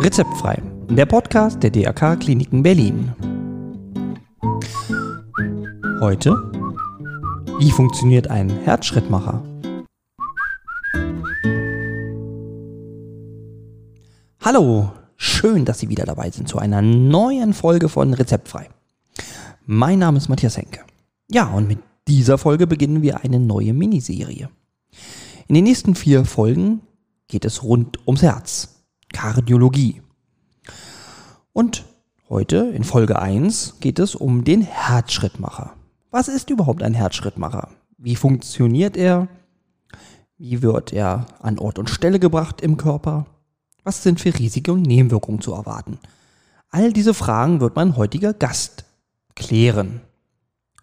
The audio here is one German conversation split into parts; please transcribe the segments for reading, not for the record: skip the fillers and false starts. Rezeptfrei, der Podcast der DRK-Kliniken Berlin. Heute: Wie funktioniert ein Herzschrittmacher? Hallo, schön, dass Sie wieder dabei sind zu einer neuen Folge von Rezeptfrei. Mein Name ist Matthias Henke. Ja, und mit dieser Folge beginnen wir eine neue Miniserie. In den nächsten 4 Folgen geht es rund ums Herz, Kardiologie. Und heute in Folge 1 geht es um den Herzschrittmacher. Was ist überhaupt ein Herzschrittmacher? Wie funktioniert er? Wie wird er an Ort und Stelle gebracht im Körper? Was sind für Risiken und Nebenwirkungen zu erwarten? All diese Fragen wird mein heutiger Gast klären.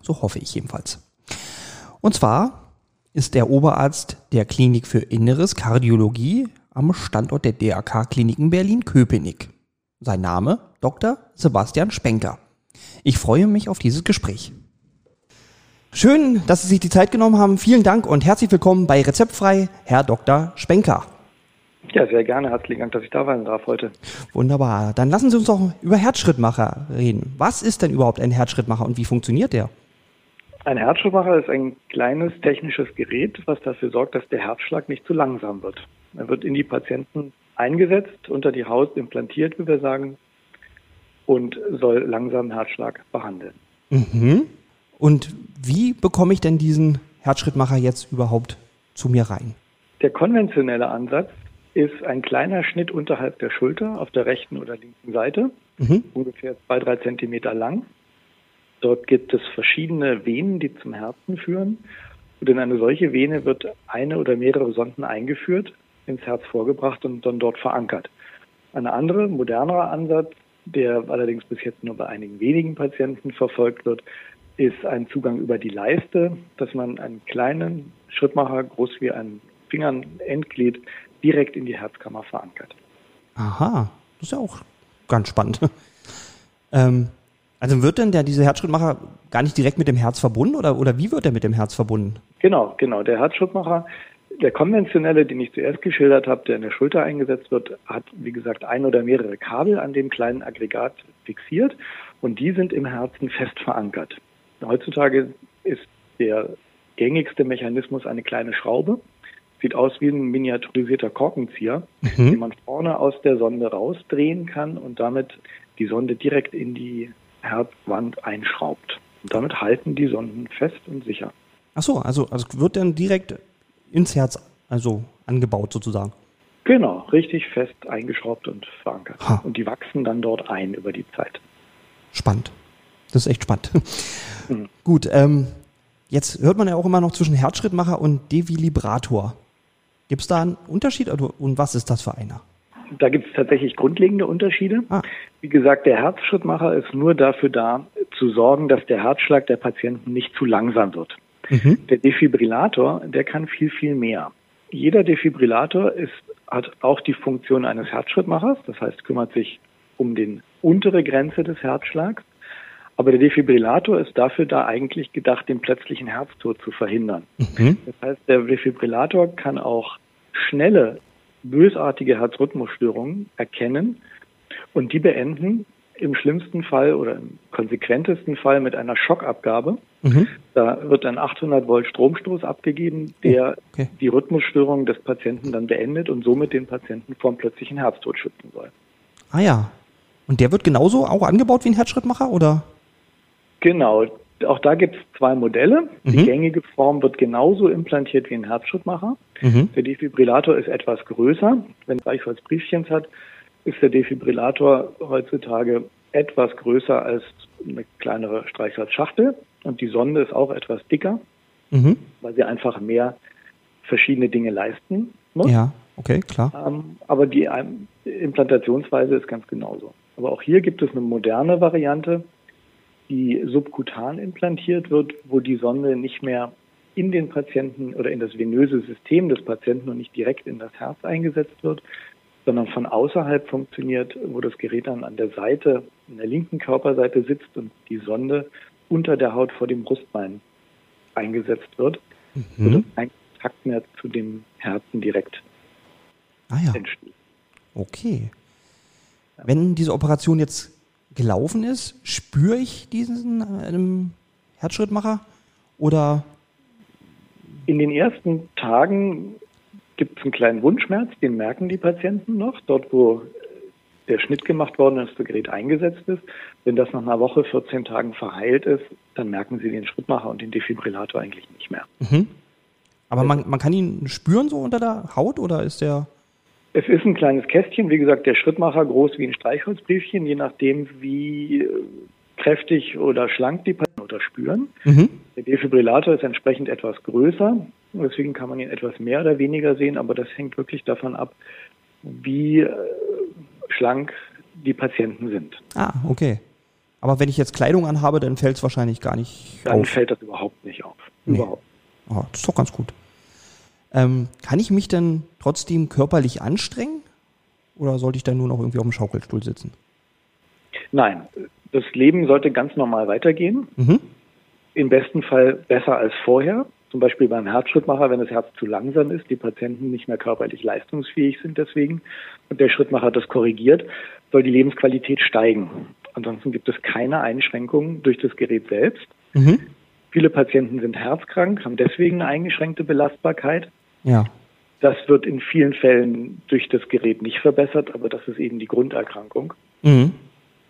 So hoffe ich jedenfalls. Und zwar ist der Oberarzt der Klinik für Inneres Kardiologie am Standort der DRK-Kliniken Berlin-Köpenick. Sein Name: Dr. Sebastian Spenker. Ich freue mich auf dieses Gespräch. Schön, dass Sie sich die Zeit genommen haben. Vielen Dank und herzlich willkommen bei Rezeptfrei, Herr Dr. Spenker. Ja, sehr gerne. Herzlichen Dank, dass ich da sein darf heute. Wunderbar. Dann lassen Sie uns doch über Herzschrittmacher reden. Was ist denn überhaupt ein Herzschrittmacher und wie funktioniert der? Ein Herzschrittmacher ist ein kleines technisches Gerät, was dafür sorgt, dass der Herzschlag nicht zu langsam wird. Er wird in die Patienten eingesetzt, unter die Haut implantiert, wie wir sagen, und soll langsamen Herzschlag behandeln. Mhm. Und wie bekomme ich denn diesen Herzschrittmacher jetzt überhaupt zu mir rein? Der konventionelle Ansatz ist ein kleiner Schnitt unterhalb der Schulter auf der rechten oder linken Seite, ungefähr 2-3 Zentimeter lang. Dort gibt es verschiedene Venen, die zum Herzen führen. Und in eine solche Vene wird eine oder mehrere Sonden eingeführt, ins Herz vorgebracht und dann dort verankert. Ein anderer, modernerer Ansatz, der allerdings bis jetzt nur bei einigen wenigen Patienten verfolgt wird, ist ein Zugang über die Leiste, dass man einen kleinen Schrittmacher, groß wie ein Fingernendglied, direkt in die Herzkammer verankert. Aha, das ist ja auch ganz spannend. Also wird denn dieser Herzschrittmacher gar nicht direkt mit dem Herz verbunden oder wie wird er mit dem Herz verbunden? Genau. Der Herzschrittmacher, der konventionelle, den ich zuerst geschildert habe, der in der Schulter eingesetzt wird, hat, wie gesagt, ein oder mehrere Kabel an dem kleinen Aggregat fixiert und die sind im Herzen fest verankert. Heutzutage ist der gängigste Mechanismus eine kleine Schraube. Sieht aus wie ein miniaturisierter Korkenzieher, den man vorne aus der Sonde rausdrehen kann und damit die Sonde direkt in die Herzwand einschraubt. Und damit halten die Sonden fest und sicher. Ach so, also wird dann direkt ins Herz angebaut sozusagen? Genau, richtig fest eingeschraubt und verankert. Ha. Und die wachsen dann dort ein über die Zeit. Spannend. Das ist echt spannend. Gut, jetzt hört man ja auch immer noch zwischen Herzschrittmacher und Defibrillator. Gibt es da einen Unterschied und was ist das für einer? Da gibt es tatsächlich grundlegende Unterschiede. Ah. Wie gesagt, der Herzschrittmacher ist nur dafür da, zu sorgen, dass der Herzschlag der Patienten nicht zu langsam wird. Mhm. Der Defibrillator, der kann viel, viel mehr. Jeder Defibrillator hat auch die Funktion eines Herzschrittmachers, das heißt, kümmert sich um die untere Grenze des Herzschlags. Aber der Defibrillator ist dafür da eigentlich gedacht, den plötzlichen Herztod zu verhindern. Mhm. Das heißt, der Defibrillator kann auch schnelle, bösartige Herzrhythmusstörungen erkennen und die beenden im schlimmsten Fall oder im konsequentesten Fall mit einer Schockabgabe. Mhm. Da wird ein 800 Volt Stromstoß abgegeben, der die Rhythmusstörung des Patienten dann beendet und somit den Patienten vor dem plötzlichen Herztod schützen soll. Ah ja, und der wird genauso auch angebaut wie ein Herzschrittmacher, oder? Genau, auch da gibt es 2 Modelle. Die gängige Form wird genauso implantiert wie ein Herzschrittmacher. Mhm. Der Defibrillator ist etwas größer. Wenn es gleichfalls Briefchens hat, ist der Defibrillator heutzutage etwas größer als eine kleinere Streichholzschachtel. Und die Sonde ist auch etwas dicker, weil sie einfach mehr verschiedene Dinge leisten muss. Ja, okay, klar. Aber die Implantationsweise ist ganz genauso. Aber auch hier gibt es eine moderne Variante, die subkutan implantiert wird, wo die Sonde nicht mehr in den Patienten oder in das venöse System des Patienten und nicht direkt in das Herz eingesetzt wird, sondern von außerhalb funktioniert, wo das Gerät dann an der Seite, in der linken Körperseite sitzt und die Sonde unter der Haut vor dem Brustbein eingesetzt wird, sodass kein Kontakt mehr zu dem Herzen direkt Ah ja. Okay. Wenn diese Operation jetzt gelaufen ist, spüre ich diesen Herzschrittmacher oder? In den ersten Tagen gibt es einen kleinen Wundschmerz, den merken die Patienten noch. Dort, wo der Schnitt gemacht worden ist, das Gerät eingesetzt ist. Wenn das nach einer Woche, 14 Tagen verheilt ist, dann merken Sie den Schrittmacher und den Defibrillator eigentlich nicht mehr. Mhm. Aber man kann ihn spüren so unter der Haut oder ist der? Es ist ein kleines Kästchen, wie gesagt, der Schrittmacher groß wie ein Streichholzbriefchen, je nachdem wie kräftig oder schlank die Patienten oder spüren. Mhm. Der Defibrillator ist entsprechend etwas größer, deswegen kann man ihn etwas mehr oder weniger sehen, aber das hängt wirklich davon ab, wie schlank die Patienten sind. Ah, okay. Aber wenn ich jetzt Kleidung anhabe, dann fällt es wahrscheinlich gar nicht auf. Dann fällt das überhaupt nicht auf. Nee. Überhaupt. Oh, das ist doch ganz gut. Kann ich mich denn trotzdem körperlich anstrengen? Oder sollte ich dann nur noch irgendwie auf dem Schaukelstuhl sitzen? Nein, das Leben sollte ganz normal weitergehen. Mhm. Im besten Fall besser als vorher. Zum Beispiel beim Herzschrittmacher, wenn das Herz zu langsam ist, die Patienten nicht mehr körperlich leistungsfähig sind deswegen und der Schrittmacher das korrigiert, soll die Lebensqualität steigen. Ansonsten gibt es keine Einschränkungen durch das Gerät selbst. Mhm. Viele Patienten sind herzkrank, haben deswegen eine eingeschränkte Belastbarkeit. Ja. Das wird in vielen Fällen durch das Gerät nicht verbessert, aber das ist eben die Grunderkrankung, mhm,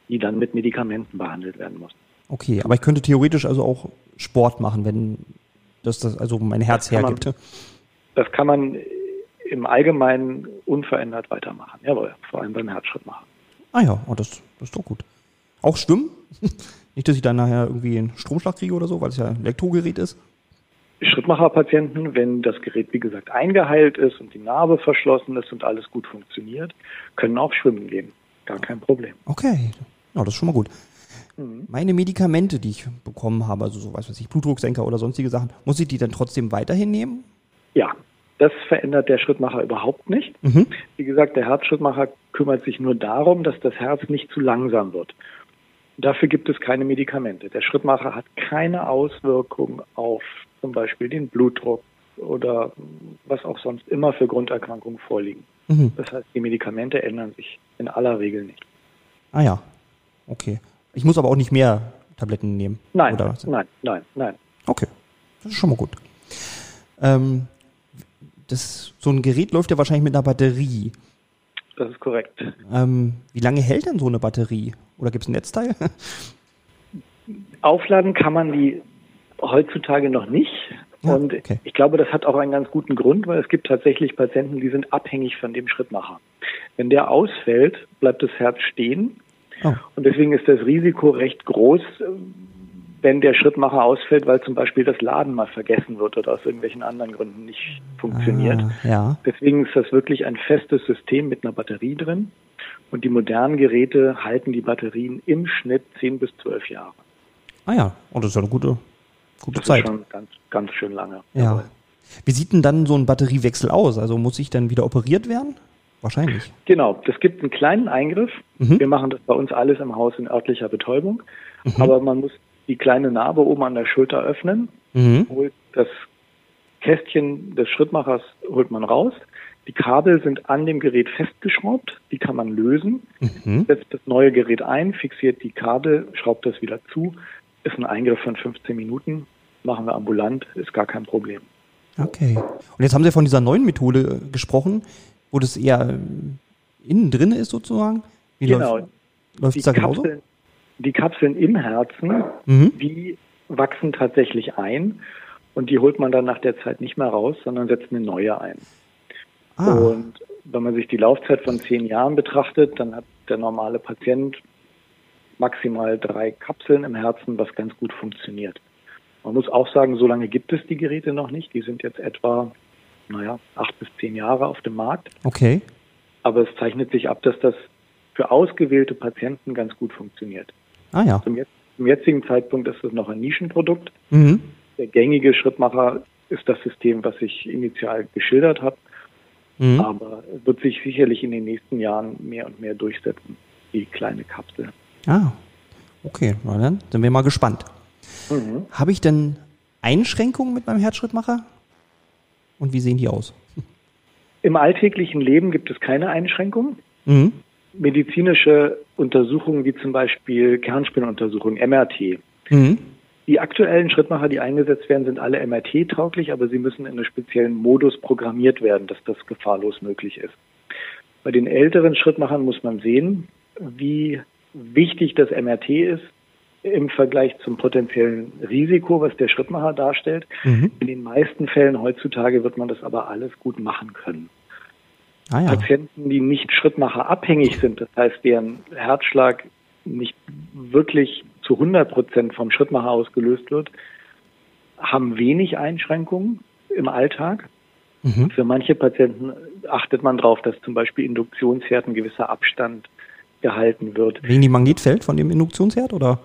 die dann mit Medikamenten behandelt werden muss. Okay, aber ich könnte theoretisch also auch Sport machen, wenn das also mein Herz hergibt. Das kann man im Allgemeinen unverändert weitermachen. Jawohl, vor allem beim Herzschrittmacher. Ah ja, oh, das ist doch gut. Auch schwimmen? Nicht, dass ich dann nachher irgendwie einen Stromschlag kriege oder so, weil es ja ein Elektrogerät ist. Schrittmacherpatienten, wenn das Gerät, wie gesagt, eingeheilt ist und die Narbe verschlossen ist und alles gut funktioniert, können auch schwimmen gehen. Gar kein Problem. Okay, ja, das ist schon mal gut. Meine Medikamente, die ich bekommen habe, also so was weiß ich, Blutdrucksenker oder sonstige Sachen, muss ich die dann trotzdem weiterhin nehmen? Ja, das verändert der Schrittmacher überhaupt nicht. Mhm. Wie gesagt, der Herzschrittmacher kümmert sich nur darum, dass das Herz nicht zu langsam wird. Dafür gibt es keine Medikamente. Der Schrittmacher hat keine Auswirkung auf zum Beispiel den Blutdruck oder was auch sonst immer für Grunderkrankungen vorliegen. Mhm. Das heißt, die Medikamente ändern sich in aller Regel nicht. Ah ja, okay. Ich muss aber auch nicht mehr Tabletten nehmen? Nein, oder? Nein. Okay, das ist schon mal gut. So ein Gerät läuft ja wahrscheinlich mit einer Batterie. Das ist korrekt. Wie lange hält denn so eine Batterie? Oder gibt es ein Netzteil? Aufladen kann man die heutzutage noch nicht. Ja, und okay. Ich glaube, das hat auch einen ganz guten Grund, weil es gibt tatsächlich Patienten, die sind abhängig von dem Schrittmacher. Wenn der ausfällt, bleibt das Herz stehen. Oh. Und deswegen ist das Risiko recht groß, wenn der Schrittmacher ausfällt, weil zum Beispiel das Laden mal vergessen wird oder aus irgendwelchen anderen Gründen nicht funktioniert. Ja. Deswegen ist das wirklich ein festes System mit einer Batterie drin. Und die modernen Geräte halten die Batterien im Schnitt 10 bis 12 Jahre. Ah ja, und das ist ja eine gute Zeit. Das ist schon ganz, ganz schön lange. Ja. Wie sieht denn dann so ein Batteriewechsel aus? Also muss ich dann wieder operiert werden? Wahrscheinlich. Genau, es gibt einen kleinen Eingriff. Mhm. Wir machen das bei uns alles im Haus in örtlicher Betäubung. Mhm. Aber man muss die kleine Narbe oben an der Schulter öffnen. Mhm. Holt das Kästchen des Schrittmachers holt man raus. Die Kabel sind an dem Gerät festgeschraubt. Die kann man lösen. Mhm. Setzt das neue Gerät ein, fixiert die Kabel, schraubt das wieder zu. Ist ein Eingriff von 15 Minuten. Machen wir ambulant, ist gar kein Problem. Okay. Und jetzt haben Sie von dieser neuen Methode gesprochen, wo das eher innen drin ist sozusagen? Wie genau. Läuft es da genauso? Die Kapseln im Herzen, mhm, die wachsen tatsächlich ein und die holt man dann nach der Zeit nicht mehr raus, sondern setzt eine neue ein. Ah. Und wenn man sich die Laufzeit von 10 Jahren betrachtet, dann hat der normale Patient maximal 3 Kapseln im Herzen, was ganz gut funktioniert. Man muss auch sagen, so lange gibt es die Geräte noch nicht. Die sind jetzt etwa 8 bis 10 Jahre auf dem Markt. Okay. Aber es zeichnet sich ab, dass das für ausgewählte Patienten ganz gut funktioniert. Ah ja. Zum jetzigen Zeitpunkt ist es noch ein Nischenprodukt. Mhm. Der gängige Schrittmacher ist das System, was ich initial geschildert habe. Mhm. Aber wird sich sicherlich in den nächsten Jahren mehr und mehr durchsetzen, die kleine Kapsel. Ah, okay. Na dann sind wir mal gespannt. Mhm. Habe ich denn Einschränkungen mit meinem Herzschrittmacher? Und wie sehen die aus? Im alltäglichen Leben gibt es keine Einschränkungen. Mhm. Medizinische Untersuchungen wie zum Beispiel Kernspinuntersuchungen, MRT. Mhm. Die aktuellen Schrittmacher, die eingesetzt werden, sind alle MRT-tauglich, aber sie müssen in einem speziellen Modus programmiert werden, dass das gefahrlos möglich ist. Bei den älteren Schrittmachern muss man sehen, wie wichtig das MRT ist im Vergleich zum potenziellen Risiko, was der Schrittmacher darstellt. Mhm. In den meisten Fällen heutzutage wird man das aber alles gut machen können. Ah ja. Patienten, die nicht Schrittmacher abhängig sind, das heißt, deren Herzschlag nicht wirklich zu 100% vom Schrittmacher ausgelöst wird, haben wenig Einschränkungen im Alltag. Mhm. Für manche Patienten achtet man darauf, dass zum Beispiel Induktionsherd ein gewisser Abstand gehalten wird. Wegen dem Magnetfeld von dem Induktionsherd oder?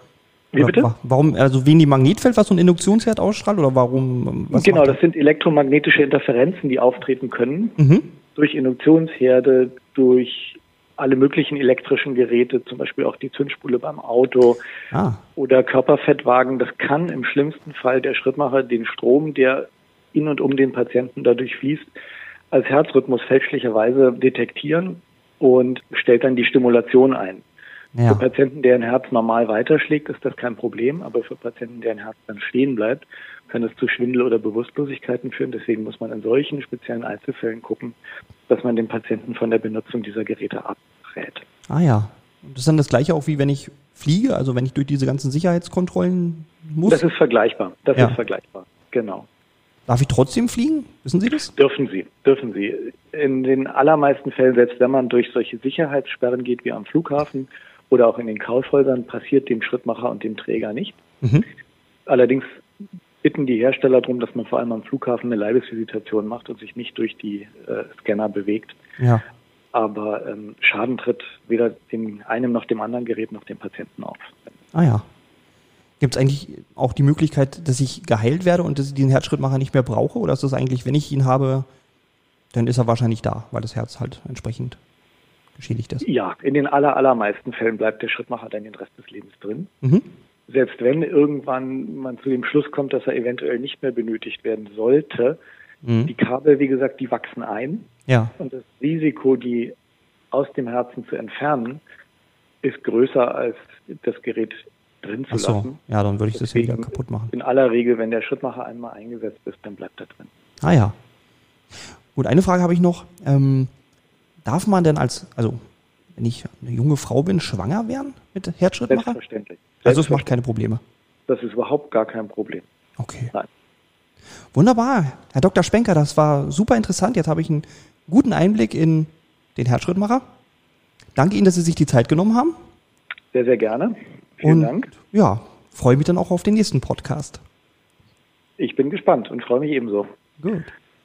Wie bitte? Warum, also wegen dem Magnetfeld, was so ein Induktionsherd ausstrahlt oder warum? Was genau, das sind elektromagnetische Interferenzen, die auftreten können. Mhm. Durch Induktionsherde, durch alle möglichen elektrischen Geräte, zum Beispiel auch die Zündspule beim Auto oder Körperfettwagen. Das kann im schlimmsten Fall der Schrittmacher den Strom, der in und um den Patienten dadurch fließt, als Herzrhythmus fälschlicherweise detektieren und stellt dann die Stimulation ein. Ja. Für Patienten, deren Herz normal weiterschlägt, ist das kein Problem, aber für Patienten, deren Herz dann stehen bleibt, kann es zu Schwindel oder Bewusstlosigkeiten führen. Deswegen muss man in solchen speziellen Einzelfällen gucken, dass man den Patienten von der Benutzung dieser Geräte abrät. Ah ja, und das ist dann das Gleiche auch wie wenn ich fliege, also wenn ich durch diese ganzen Sicherheitskontrollen muss? Das ist vergleichbar, genau. Darf ich trotzdem fliegen? Wissen Sie das? Dürfen Sie. In den allermeisten Fällen, selbst wenn man durch solche Sicherheitssperren geht wie am Flughafen oder auch in den Kaufhäusern, passiert dem Schrittmacher und dem Träger nicht. Mhm. Allerdings bitten die Hersteller darum, dass man vor allem am Flughafen eine Leibesvisitation macht und sich nicht durch die Scanner bewegt. Ja. Aber Schaden tritt weder dem einen noch dem anderen Gerät noch dem Patienten auf. Ah ja. Gibt es eigentlich auch die Möglichkeit, dass ich geheilt werde und dass ich diesen Herzschrittmacher nicht mehr brauche? Oder ist das eigentlich, wenn ich ihn habe, dann ist er wahrscheinlich da, weil das Herz halt entsprechend geschädigt ist? Ja, in den allermeisten Fällen bleibt der Schrittmacher dann den Rest des Lebens drin. Mhm. Selbst wenn irgendwann man zu dem Schluss kommt, dass er eventuell nicht mehr benötigt werden sollte, die Kabel, wie gesagt, die wachsen ein. Ja. Und das Risiko, die aus dem Herzen zu entfernen, ist größer als das Gerät drin zu lassen. Ja, dann würde ich das hier wieder kaputt machen. In aller Regel, wenn der Schrittmacher einmal eingesetzt ist, dann bleibt er drin. Ah ja. Gut, eine Frage habe ich noch. Darf man denn wenn ich eine junge Frau bin, schwanger werden mit Herzschrittmacher? Selbstverständlich. Also es macht keine Probleme? Das ist überhaupt gar kein Problem. Okay. Nein. Wunderbar. Herr Dr. Spenker, das war super interessant. Jetzt habe ich einen guten Einblick in den Herzschrittmacher. Danke Ihnen, dass Sie sich die Zeit genommen haben. Sehr, sehr gerne. Vielen Dank. Ja, freue mich dann auch auf den nächsten Podcast. Ich bin gespannt und freue mich ebenso. Gut.